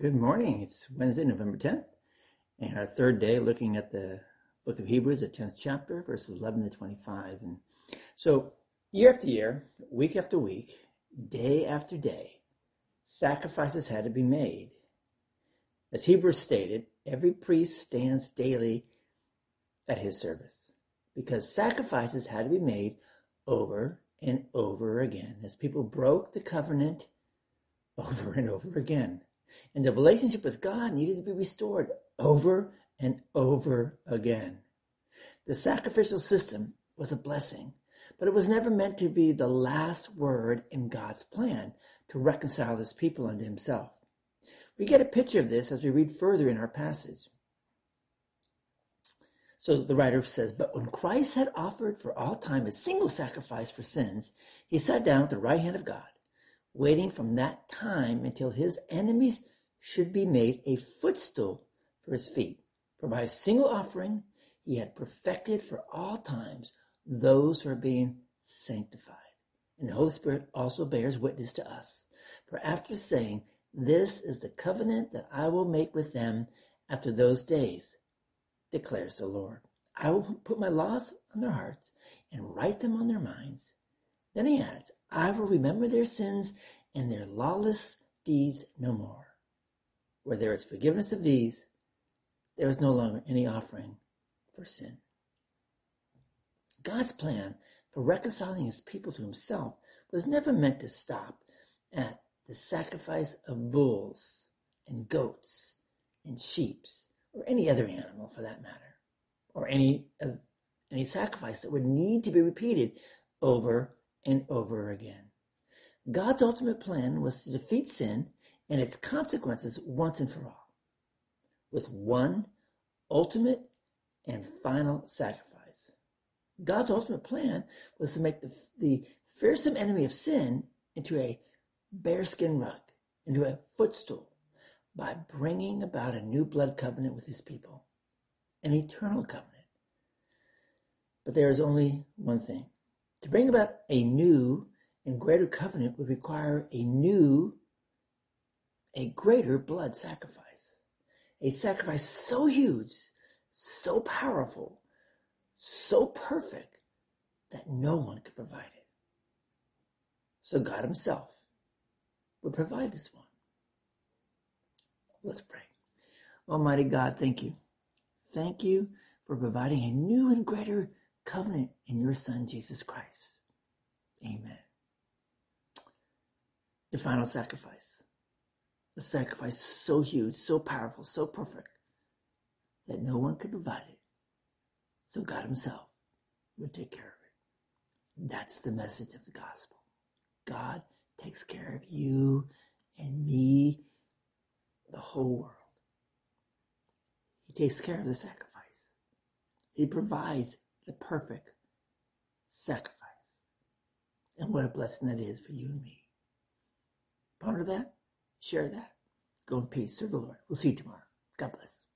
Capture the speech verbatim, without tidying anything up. Good morning. It's Wednesday, November tenth, and our third day looking at the book of Hebrews, the tenth chapter, verses eleven to twenty-five. And so year after year, week after week, day after day, sacrifices had to be made. As Hebrews stated, every priest stands daily at his service because sacrifices had to be made over and over again as people broke the covenant over and over again. And the relationship with God needed to be restored over and over again. The sacrificial system was a blessing, but it was never meant to be the last word in God's plan to reconcile his people unto himself. We get a picture of this as we read further in our passage. So the writer says, "But when Christ had offered for all time a single sacrifice for sins, he sat down at the right hand of God, waiting from that time until his enemies should be made a footstool for his feet. For by a single offering, he had perfected for all times those who are being sanctified. And the Holy Spirit also bears witness to us. For after saying, 'This is the covenant that I will make with them after those days,' declares the Lord, 'I will put my laws on their hearts and write them on their minds.' Then he adds, 'I will remember their sins and their lawless deeds no more.' Where there is forgiveness of these, there is no longer any offering for sin." God's plan for reconciling his people to himself was never meant to stop at the sacrifice of bulls and goats and sheep or any other animal for that matter, or any, uh, any sacrifice that would need to be repeated over and over again. God's ultimate plan was to defeat sin and its consequences once and for all, with one ultimate and final sacrifice. God's ultimate plan was to make the, the fearsome enemy of sin into a bearskin rug, into a footstool, by bringing about a new blood covenant with his people, an eternal covenant. But there is only one thing. To bring about a new and greater covenant would require a new, a greater blood sacrifice. A sacrifice so huge, so powerful, so perfect that no one could provide it. So God himself would provide this one. Let's pray. Almighty God, thank you. Thank you for providing a new and greater covenant in your Son, Jesus Christ. Amen. The final sacrifice. A sacrifice so huge, so powerful, so perfect that no one could provide it. So God himself would take care of it. That's the message of the gospel. God takes care of you and me, the whole world. He takes care of the sacrifice. He provides the perfect sacrifice. And what a blessing that is for you and me. Ponder that. Share that. Go in peace. Serve the Lord. We'll see you tomorrow. God bless.